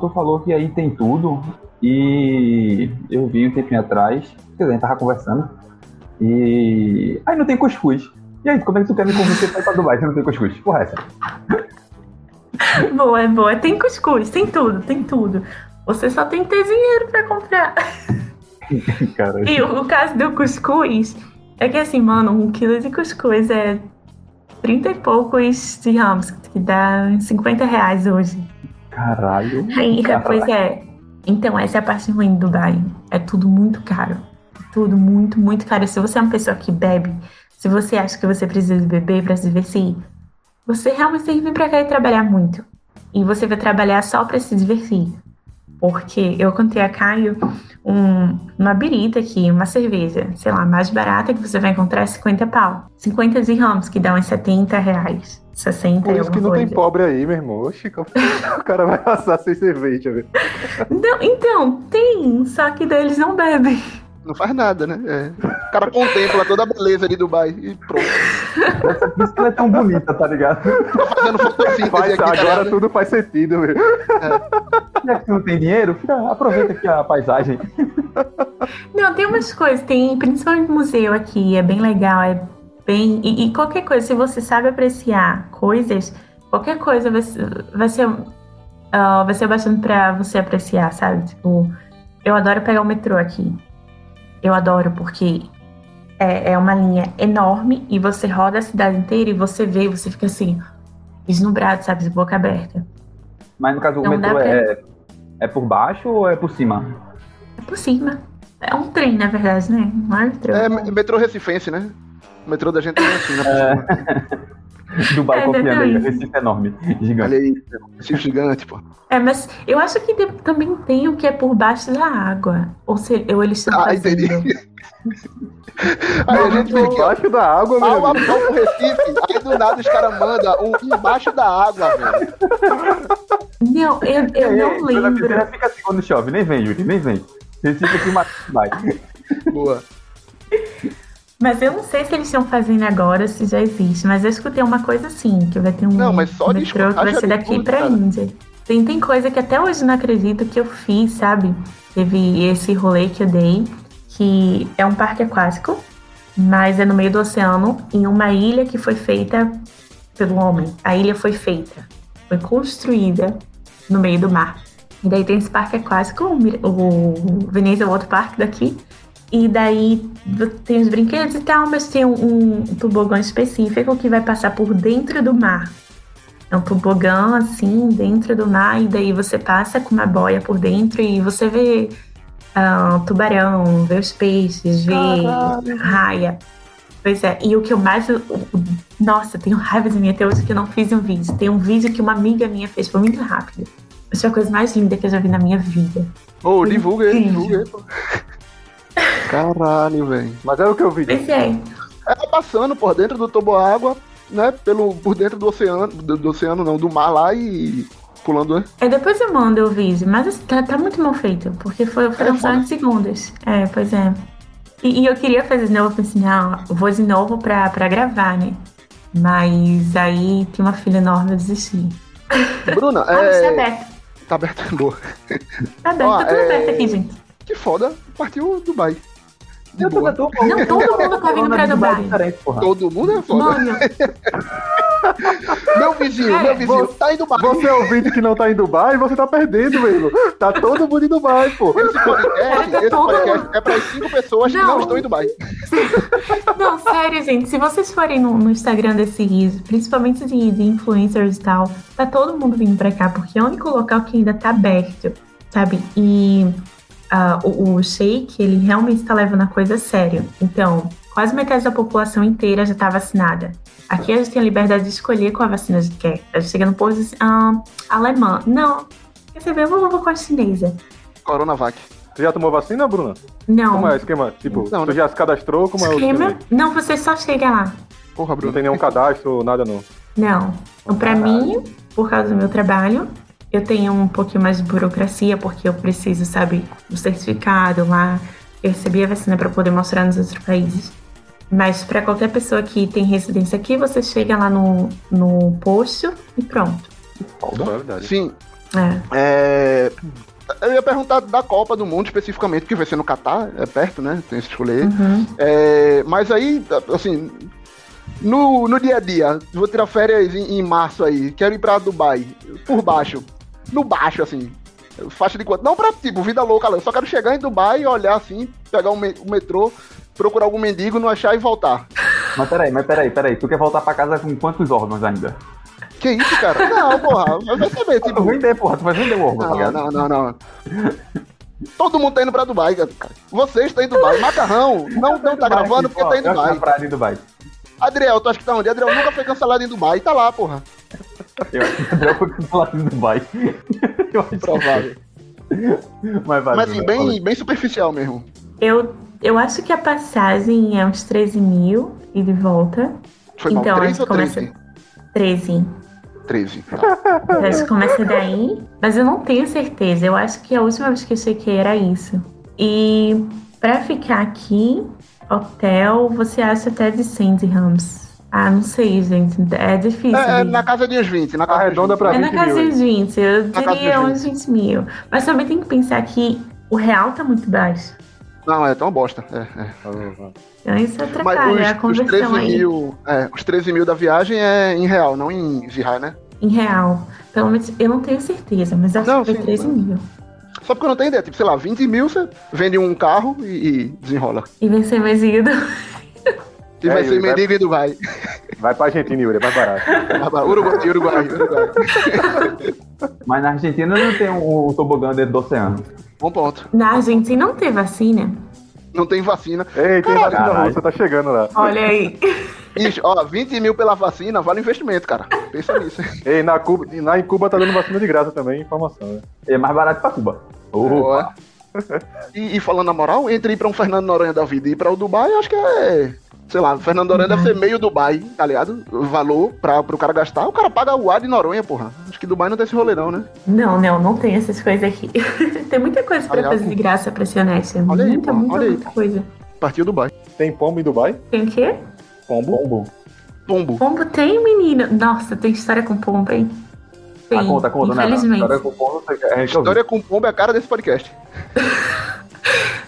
tu falou que aí tem tudo. E eu vi um tempinho atrás, quer dizer, a gente tava conversando, e aí não tem cuscuz. E aí, como é que tu quer me convencer pra ir pra Dubai se não tem cuscuz? Porra, essa. Boa. Tem cuscuz, tem tudo. Você só tem que ter dinheiro pra comprar. Caramba. E o caso do cuscuz é que assim, mano, 1 quilo de cuscuz é 30 e poucos de ramos, que dá R$50 hoje. Caralho. Aí, pois é. Então, essa é a parte ruim do Dubai. É tudo muito caro. Tudo muito, muito caro. Se você é uma pessoa que bebe, se você acha que você precisa beber para se divertir, você realmente tem que vir para cá e trabalhar muito. E você vai trabalhar só para se divertir. Porque eu contei a Caio uma birita aqui, uma cerveja, sei lá, mais barata que você vai encontrar é 50 pau. 50 dirhams, que dá uns R$70. 60 Por isso que não tem pobre aí, meu irmão. Oxi, o cara vai passar sem cerveja, velho. Então, tem, só que daí eles não bebem. Não faz nada, né? É. O cara contempla toda a beleza de Dubai e pronto. Essa bicicleta é tão bonita, tá ligado? Tô fazendo fotossíntese aqui. Agora tudo faz sentido, velho. É. Já que você não tem dinheiro, aproveita aqui a paisagem. Não, tem umas coisas, tem principalmente museu aqui, é bem legal, é bem... E qualquer coisa, se você sabe apreciar coisas, qualquer coisa vai ser bastante pra você apreciar, sabe? Tipo, eu adoro pegar o metrô aqui. Eu adoro porque é uma linha enorme e você roda a cidade inteira e você vê, você fica assim, deslumbrado, sabe? De boca aberta. Mas no caso o metrô é por baixo ou é por cima? É por cima. É um trem, na verdade, né? Não é um metrô. É metrô recifense, né? O metrô da gente é assim, né? Dubai confiando aí, Recife enorme, gigante. Olha aí, Recife gigante, pô. É, mas eu acho que também tem o que é por baixo da água. Ou seja, eles estão fazendo... Entendi. Aí a gente vem aqui, ó. Embaixo da água, meu amigo. Água pro Recife, aí do nada os caras mandam um embaixo da água, velho. Não, eu não lembro. Ela fica assim quando chove. Nem vem, Yuri, nem vem. Recife aqui, vai. Boa. Mas eu não sei se eles estão fazendo agora, se já existe. Mas eu escutei uma coisa assim, que vai ter um metrô que vai ser daqui pra Índia. Tem coisa que até hoje não acredito que eu fiz, sabe? Teve esse rolê que eu dei, que é um parque aquático, mas é no meio do oceano, em uma ilha que foi feita pelo homem. A ilha foi construída no meio do mar. E daí tem esse parque aquático, o Veneza é o outro parque daqui. E daí tem os brinquedos e tal, mas tem um tobogã específico que vai passar por dentro do mar. É um tobogã, assim, dentro do mar, e daí você passa com uma boia por dentro e você vê tubarão, vê os peixes, vê raia. Pois é, e o que eu mais... Nossa, tenho raiva de mim até hoje que eu não fiz um vídeo. Tem um vídeo que uma amiga minha fez, foi muito rápido. Isso é a coisa mais linda que eu já vi na minha vida. Oh, divulga aí, pô. Caralho, velho. Mas é o que eu vi. Esse é. Ela passando por dentro do toboágua, né? Por dentro do oceano. Do oceano não, do mar lá e pulando, né? É, depois eu mando o vídeo. Mas tá muito mal feito, porque foram só em segundos. É, pois é. E eu queria fazer de novo, pensei, não, vou de novo pra gravar, né? Mas aí tem uma filha enorme, eu desisti. Bruna, mas tá aberto. Tá aberto, boa. Tá aberto, tá tudo aberto aqui, gente. Que foda, partiu Dubai. Eu tô todo mundo. Não, todo mundo tá vindo pra Dubai. Todo mundo é foda. Mano. Meu vizinho, tá em Dubai. Você é ouvinte que não tá em Dubai, você tá perdendo, velho. Tá todo mundo em Dubai, pô. Esse podcast é pra 5 pessoas que não estão em Dubai. Não, sério, gente. Se vocês forem no Instagram desse riso, principalmente de influencers e tal, tá todo mundo vindo pra cá, porque é o único local que ainda tá aberto, sabe? E... o Sheik, ele realmente está levando a coisa a sério. Então, quase metade da população inteira já está vacinada. Aqui a gente tem a liberdade de escolher qual a vacina a gente quer. A gente chega no posto e diz, alemã. Não, recebeu, vou com a chinesa. Coronavac. Você já tomou vacina, Bruna? Não. Como é o esquema? Tipo, não, você já se cadastrou? Como esquema? É o esquema? Não, você só chega lá. Porra, Bruna. Não tem nenhum cadastro, nada não? Não. Então, pra mim, por causa do meu trabalho... Eu tenho um pouquinho mais de burocracia, porque eu preciso, sabe, do certificado lá. Eu recebi a vacina para poder mostrar nos outros países. Mas para qualquer pessoa que tem residência aqui, você chega lá no posto e pronto. Sim. Eu ia perguntar da Copa do Mundo especificamente, porque vai ser no Catar, é perto, né? Tem esse rolê. Uhum. Mas aí, assim... No dia a dia, vou tirar férias em março aí, quero ir pra Dubai, por baixo, no baixo, assim, faixa de quanto? Não pra, tipo, vida louca, eu só quero chegar em Dubai, olhar assim, pegar o metrô, procurar algum mendigo, não achar e voltar. Mas peraí, tu quer voltar pra casa com quantos órgãos ainda? Que isso, cara? Não, porra, eu vou saber, tipo... tu vai vender o órgão, cara. Não. Todo mundo tá indo pra Dubai, cara. Vocês tá em Dubai, Macarrão, não tá gravando porque tá em Dubai. Na praia de Dubai. Adriel, tu acha que tá onde? Adriel nunca foi cancelado em Dubai, tá lá, porra. Eu acho que Adriel foi cancelado em Dubai. Eu acho provável. Mas assim, bem superficial mesmo. Eu acho que a passagem é uns 13 mil e de volta. Foi mal, então, 13 ou 13? 13. A gente começa daí, mas eu não tenho certeza. Eu acho que a última vez que eu chequei era isso. E pra ficar aqui... Hotel, você acha até de R$100. Ah, não sei, gente. É difícil. Na casa de uns 20. Na casa redonda pra 20 mil. Na casa de uns 20. Eu diria uns 20 mil. Mas também tem que pensar que O real tá muito baixo. Não, é tão bosta. Então isso é tracalho, é a conversão os 13 mil da viagem é em real, não em dirham, né? Em real. Pelo menos eu não tenho certeza, mas acho que foi 13 mil. Só porque eu não tenho ideia. Tipo, sei lá, 20 mil você vende um carro e desenrola. E vem ser mais ido. E vai ser mendigo em Dubai. Vai pra Argentina, Yuri, é mais barato. Uruguai. Mas na Argentina não tem um tobogã dentro do oceano. Bom ponto. Na Argentina não tem vacina. Não tem vacina. Ei, tem vacina russa, tá chegando lá. Olha aí. Ixi, ó, 20 mil pela vacina vale investimento, cara. Pensa nisso. Ei, em Cuba tá dando vacina de graça também, informação, né? É mais barato pra Cuba. Opa. E falando na moral, entre ir pra um Fernando Noronha da vida e ir pra o Dubai, acho que é... Sei lá, Fernando Noronha deve ser meio Dubai, tá ligado? Valor pro cara gastar, o cara paga o ar de Noronha, porra. Acho que Dubai não tem esse rolê não, né? Não tem essas coisas aqui. Tem muita coisa pra fazer de graça pra ser honesto. Muita coisa. Partiu Dubai. Tem pombo em Dubai? Tem o quê? Pombo. Pombo tem, menino. Nossa, tem história com pombo, hein? Tem, conta, infelizmente. Né? História com pombo é a cara desse podcast.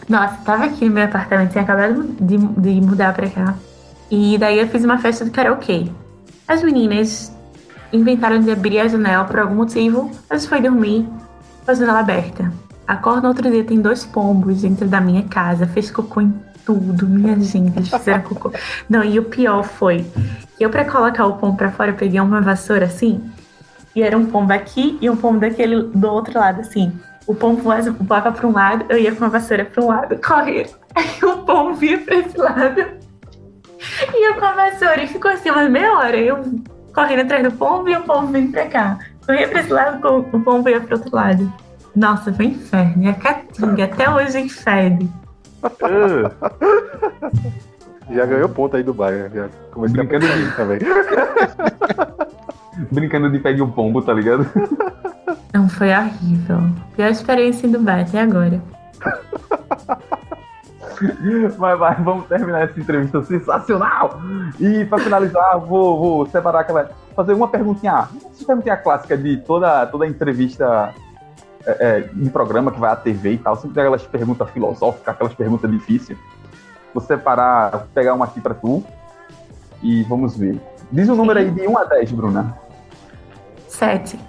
Nossa, tava aqui no meu apartamento, tinha acabado de mudar pra cá. E daí eu fiz uma festa do karaokê. As meninas inventaram de abrir a janela por algum motivo, mas foi dormir com a janela aberta. Acordo outro dia, tem 2 pombos dentro da minha casa, fez cocô em tudo, minha gente, eles fizeram cocô. Não, e o pior foi que eu, pra colocar o pombo pra fora, eu peguei uma vassoura assim, e era um pombo aqui e um pombo daquele do outro lado assim. O pombo voava para um lado, eu ia com a vassoura para um lado, correr. Aí o pombo vinha para esse lado, ia com a vassoura e ficou assim umas meia hora. Eu correndo atrás do pombo e o pombo vindo para cá. Corria para esse lado, o pombo ia para outro lado. Nossa, foi um inferno. E a caatinga, até hoje fede. Já ganhou ponto aí do bairro. Já comecei brincando de também. Brincando de pegue um pombo, tá ligado? Não, foi horrível. Pior experiência em Dubai até agora. Mas vamos terminar essa entrevista sensacional! E pra finalizar, vou separar aquela... Fazer uma perguntinha. Uma perguntinha clássica de toda entrevista de programa que vai à TV e tal. Sempre tem aquelas perguntas filosóficas, aquelas perguntas difíceis. Vou separar, vou pegar uma aqui pra tu. E vamos ver. Diz um número aí de 1 a 10, Bruna. 7.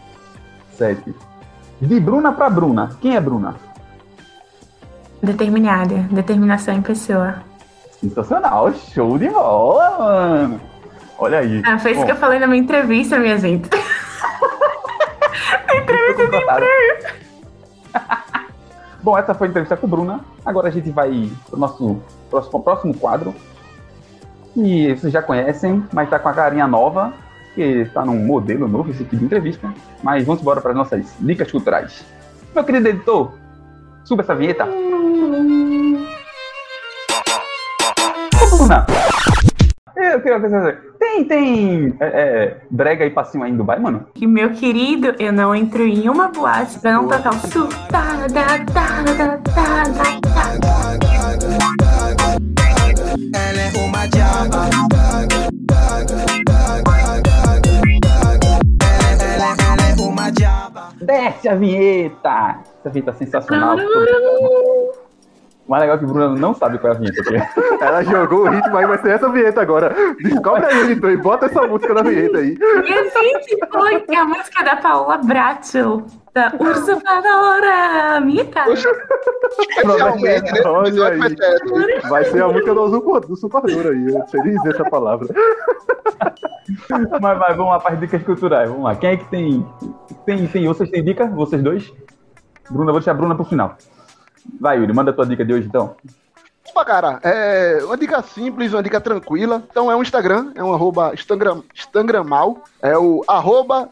De Bruna pra Bruna. Quem é Bruna? Determinada. Determinação em pessoa. Sensacional. Show de bola, mano. Olha aí. Ah, foi isso que eu falei na minha entrevista, minha gente. entrevista. Bom, essa foi a entrevista com Bruna. Agora a gente vai pro nosso próximo quadro. E vocês já conhecem, mas tá com a carinha nova. Que está num modelo novo esse tipo de entrevista, mas vamos embora para as nossas dicas culturais. Meu querido editor, suba essa vinheta. Bruna, eu queria dizer, tem brega e passinho aí em Dubai, mano? Que meu querido, eu não entro em uma boate para não tocar o sul. Ela é uma diaba. Desce a vinheta! Essa vinheta é sensacional. O mais legal é que o Bruno não sabe qual é a vinheta. Ela jogou o ritmo aí, vai ser essa vinheta agora. Descobre aí, editor, e bota essa música na vinheta aí. E a gente foi a música da Paola Bratt, da Usurpadora. Minha cara. Olha aí. Vai ser a música do Superdora aí. Eu sei dizer essa palavra. Mas vamos lá para as dicas culturais. Vamos lá. Quem é que tem? Vocês têm dica? Vocês dois? Bruna, vou deixar a Bruna pro final. Vai, Yuri, manda a tua dica de hoje, então. Opa, cara, é uma dica simples, uma dica tranquila. Então é um Instagram, é um @instagramal, é o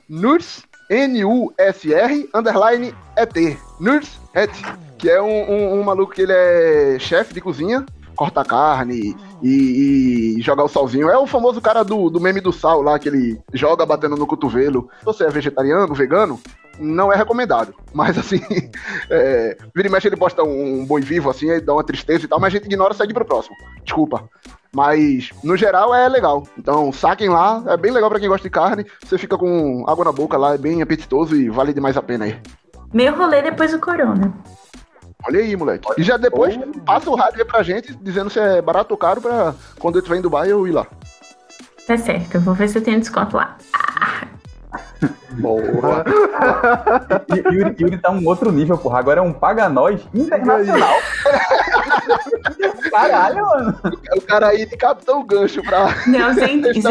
@NUSR_ET, NUSR_ET, que é um maluco que ele é chefe de cozinha, corta carne e jogar o salzinho. É o famoso cara do meme do sal lá, que ele joga batendo no cotovelo. Se você é vegetariano, vegano, não é recomendado. Mas assim, vira e mexe ele posta um boi vivo assim, aí dá uma tristeza e tal, mas a gente ignora e segue pro próximo. Desculpa. Mas, no geral, é legal. Então, saquem lá. É bem legal pra quem gosta de carne. Você fica com água na boca lá, é bem apetitoso e vale demais a pena aí. Meu rolê depois do corona. Olha aí, moleque. E já depois passa o rádio aí pra gente, dizendo se é barato ou caro, pra quando eu estiver em Dubai eu ir lá. Tá certo, eu vou ver se eu tenho desconto lá. Boa. Yuri tá um outro nível, porra. Agora é um paga-nós internacional. Caralho, mano. O cara aí de Capitão Gancho pra... Não, gente, se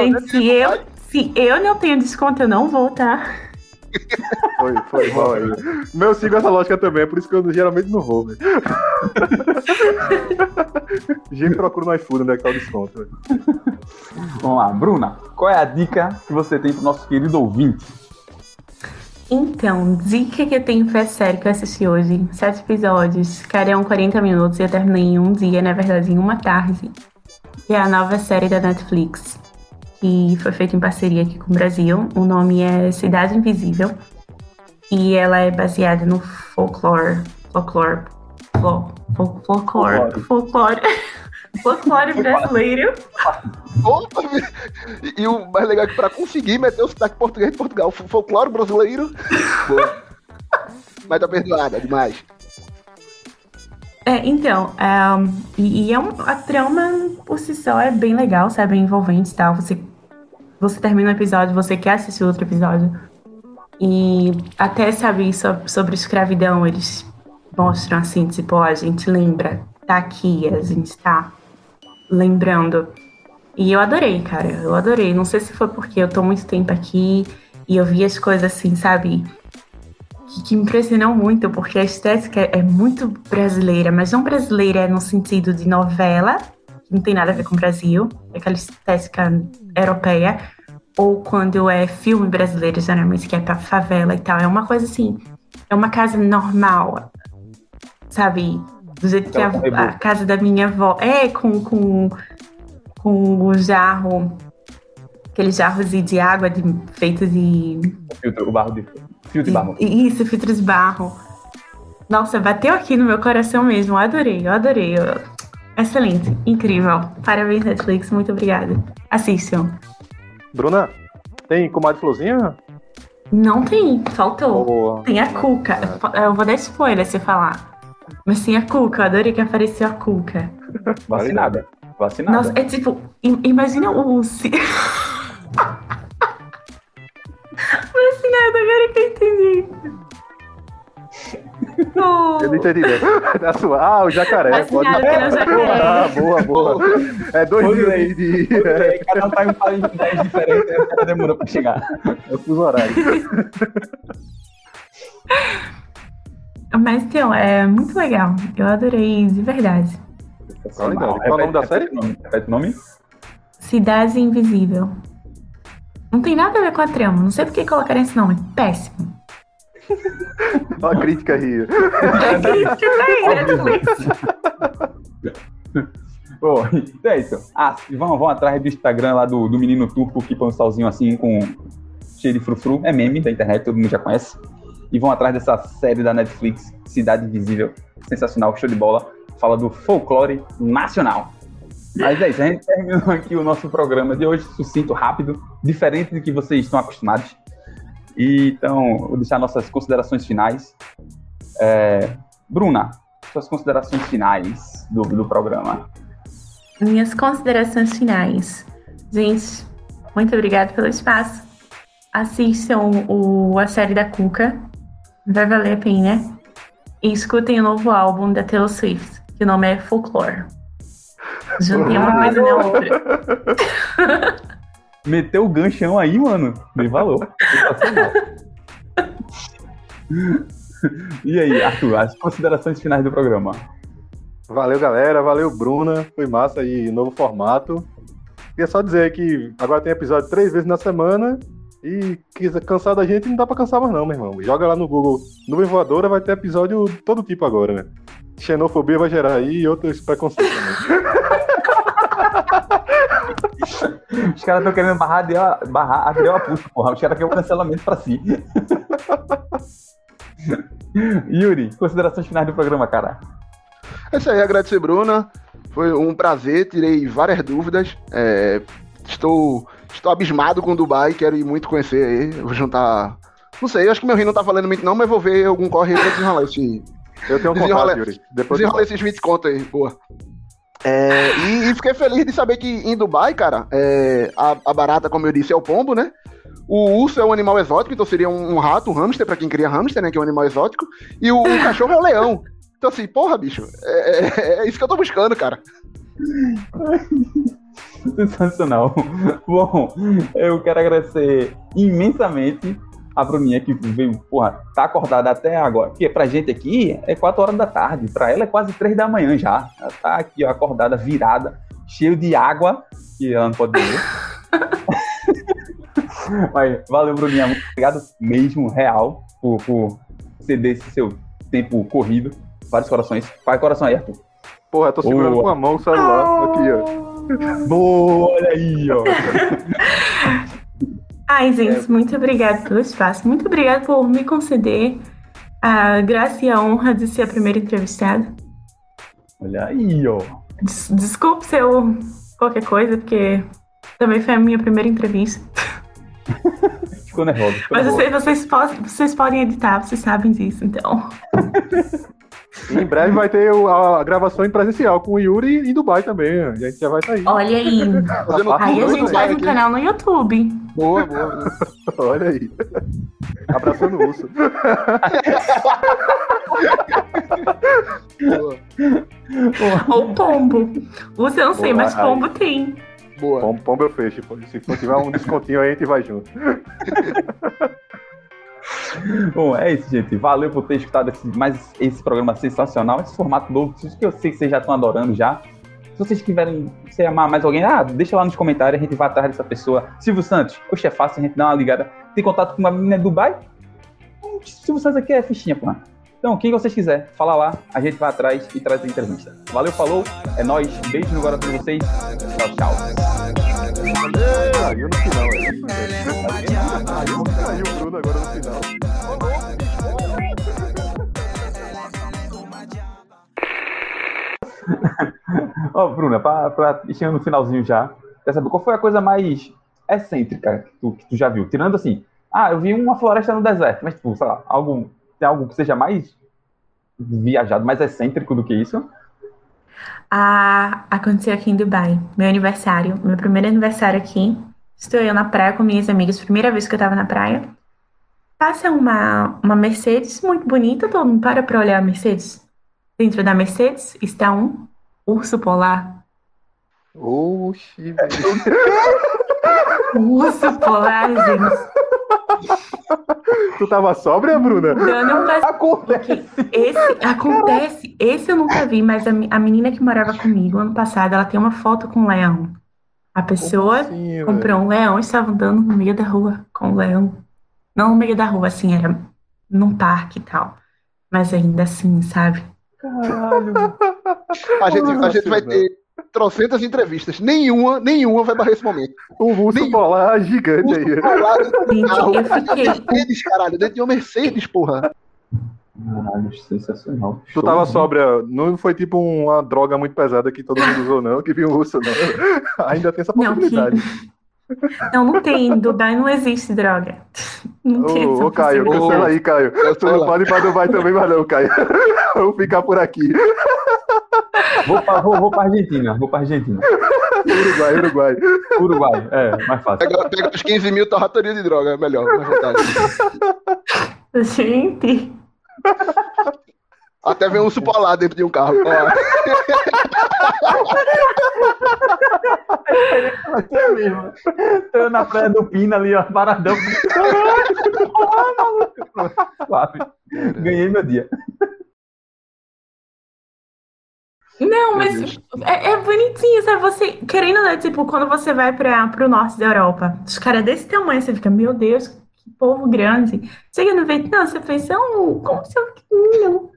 eu não tenho desconto, eu não vou, tá? Foi mal aí. Meu, sigo essa lógica também, é por isso que eu geralmente não vou, velho. Gente, procura no iFood, onde é que tá o desconto, velho. Vamos lá, Bruna, qual é a dica que você tem pro nosso querido ouvinte? Então, dica que eu tenho pra série que eu assisti hoje, 7 episódios, cada um 40 minutos e eu terminei em um dia, na verdade em uma tarde, que é a nova série da Netflix, que foi feita em parceria aqui com o Brasil. O nome é Cidade Invisível e ela é baseada no folclore brasileiro. Opa, e o mais legal é que pra conseguir meter o sotaque português de Portugal, folclore brasileiro. Mas tá perdoada, demais. A trama por si só é bem legal, sabe? É envolvente e tal. Você termina um episódio, você quer assistir outro episódio. E até, sabe, sobre escravidão, eles mostram assim, tipo, a gente lembra, tá aqui, a gente tá lembrando. E eu adorei, cara, eu adorei. Não sei se foi porque eu tô muito tempo aqui e eu vi as coisas assim, sabe, que me impressionou muito, porque a estética é muito brasileira, mas não brasileira no sentido de novela, que não tem nada a ver com o Brasil, é aquela estética europeia, ou quando é filme brasileiro, geralmente que é pra favela e tal, é uma coisa assim, é uma casa normal, sabe, do jeito que a casa da minha avó é, com o jarro, aqueles jarros de água feitos de... O barro de filtro de barro. Isso, filtro de barro. Nossa, bateu aqui no meu coração mesmo. Eu adorei. Excelente, incrível. Parabéns, Netflix, muito obrigada. Assistam. Bruna, tem comadre florzinha? Não tem, faltou. Boa. Tem a Cuca. Eu vou dar spoiler se falar. Mas tem a Cuca, eu adorei que apareceu a Cuca. Vacinada. Nossa, é tipo, imagina o... Vacinada, agora que eu entendi. Oh. Eu não entendi, né? Ah, o jacaré. Vacinada, pode... é o jacaré. Ah, boa. É 2 mil aí de... Cada um tá em um país de 10 diferentes, aí o cara demorou pra chegar. Eu fuso horário. Mas, então, é muito legal. Eu adorei, de verdade. Qual é o nome da série? Repete o nome? Cidade Invisível. Não tem nada a ver com a trama. Não sei por que colocaram esse nome. Péssimo. Olha a crítica aí. A crítica tá aí, né? É isso. Ah, vão atrás do Instagram lá do menino turco que põe um salzinho assim com cheio de frufru. É meme da internet, todo mundo já conhece. E vão atrás dessa série da Netflix, Cidade Invisível. Sensacional, show de bola. Fala do folclore nacional. Mas é isso, a gente terminou aqui o nosso programa de hoje, sucinto, rápido, diferente do que vocês estão acostumados. E, então, vou deixar nossas considerações finais. Bruna, suas considerações finais do programa. Minhas considerações finais. Gente, muito obrigada pelo espaço. Assistam a série da Cuca, vai valer a pena. E escutem o novo álbum da Taylor Swift, que o nome é Folklore. Juntei uma coisa na outra. Meteu o ganchão aí, mano. Dei valor. E aí, Arthur, as considerações finais do programa. Valeu, galera. Valeu, Bruna. Foi massa aí, novo formato. Queria só dizer que agora tem episódio 3 vezes na semana. E cansar da gente não dá pra cansar mais não, meu irmão. Joga lá no Google. Nuvem Voadora vai ter episódio todo tipo agora, né? Xenofobia vai gerar aí e outros preconceitos também. Os caras estão querendo barrar até a puta, porra. Os caras querem cancelamento pra si. Yuri, considerações finais do programa, cara. É isso aí, agradecer, Bruna. Foi um prazer, tirei várias dúvidas. Estou abismado com Dubai, quero ir muito conhecer aí. Vou juntar... Não sei, acho que meu rim não tá falando muito não, mas vou ver algum corre pra desenrolar esse Eu tenho um contato, Yuri. Desenrola esses 20 contos aí, boa. E fiquei feliz de saber que em Dubai, cara, a barata, como eu disse, é o pombo, né? O urso é um animal exótico, então seria um rato, um hamster, pra quem cria hamster, né? Que é um animal exótico. E o cachorro é o leão. Então assim, porra, bicho, é isso que eu tô buscando, cara. Sensacional. Bom, eu quero agradecer imensamente a Bruninha que veio, porra, tá acordada até agora. Porque pra gente aqui é 4 horas da tarde, pra ela é quase 3 da manhã já. Ela tá aqui, ó, acordada, virada, cheio de água, que ela não pode beber. Mas valeu, Bruninha, muito obrigado mesmo, real, por ceder esse seu tempo corrido. Vários corações. Faz coração aí, Arthur. Porra, eu tô segurando com a mão o celular aqui, ó. Boa, olha aí, ó. Ai, gente, muito obrigada pelo espaço. Muito obrigada por me conceder a graça e a honra de ser a primeira entrevistada. Olha aí, ó. Desculpe se eu... qualquer coisa, porque também foi a minha primeira entrevista. Ficou nervoso. Mas vocês podem editar, vocês sabem disso, então... Em breve vai ter a gravação em presencial com o Yuri em Dubai também. A gente já vai sair. Olha aí. Aí a gente faz um canal no YouTube. Boa, boa. Olha aí. Abraçando o urso. Ou pombo. Urso eu não sei, mas pombo tem. Boa. Pombo eu fecho. Se tiver um descontinho aí, a gente vai junto. Bom, é isso, gente. Valeu por ter escutado mais esse programa sensacional, esse formato novo, que eu sei que vocês já estão adorando já. Se vocês quiserem se amar mais alguém, deixa lá nos comentários, a gente vai atrás dessa pessoa. Silvio Santos, poxa, é fácil, a gente dá uma ligada. Tem contato com uma menina de Dubai? Silvio Santos aqui é fichinha, pô. Então, quem vocês quiserem, fala lá, a gente vai atrás e traz a entrevista. Valeu, falou, é nóis, beijo no coração de vocês, tchau, tchau. Caiu no final aí. Caiu o Bruno agora no final. Ó, Bruna, pra chegando no finalzinho já, quer saber qual foi a coisa mais excêntrica que tu já viu? Tirando assim, eu vi uma floresta no deserto, mas tipo, sei lá, tem algo que seja mais viajado, mais excêntrico do que isso? Aconteceu aqui em Dubai, meu primeiro aniversário aqui. Estou eu na praia com minhas amigas, primeira vez que eu estava na praia. Passa uma Mercedes muito bonita, todo mundo para olhar a Mercedes. Dentro da Mercedes está um urso polar. Oxi, urso polar, gente. Tu tava sóbria, Bruna? Acontece. Esse eu nunca vi, mas a menina que morava comigo ano passado, ela tem uma foto com um leão. A pessoa comprou um leão e estava andando no meio da rua com o leão. Não no meio da rua, assim, era num parque e tal. Mas ainda assim, sabe? Caralho. a gente vai ter 300 entrevistas. Nenhuma vai barrar esse momento. O urso polar gigante aí. Dentro de uma Mercedes, porra. Caralho, sensacional. Tu tava sóbria, não foi tipo uma droga muito pesada que todo mundo usou, não, que viu o urso, não. Ainda tem essa possibilidade. Não tem. Em Dubai não existe droga. Não tem essa possibilidade. Caio, cancela aí, Caio. Tu não pode ir pra Dubai também, mas não, Caio. Vou ficar por aqui. Vou pra Argentina. Uruguai, é, mais fácil. Pega os 15 mil torratoria de droga, é melhor, mais vantagem. Gente. Até vem um urso polar dentro de um carro. É mesmo. Tô na praia do Pina ali, ó, paradão. Ganhei meu dia. Não, mas é bonitinho, sabe? Você, querendo ou não, tipo, quando você vai pro norte da Europa, os caras desse tamanho, você fica, meu Deus, que povo grande. Chega no Vietnã, você pensa, como se eu pequenino.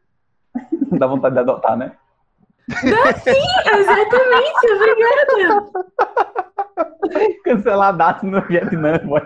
Dá vontade de adotar, né? Dá sim, exatamente, obrigada. Cancelar a data no Vietnã, boy.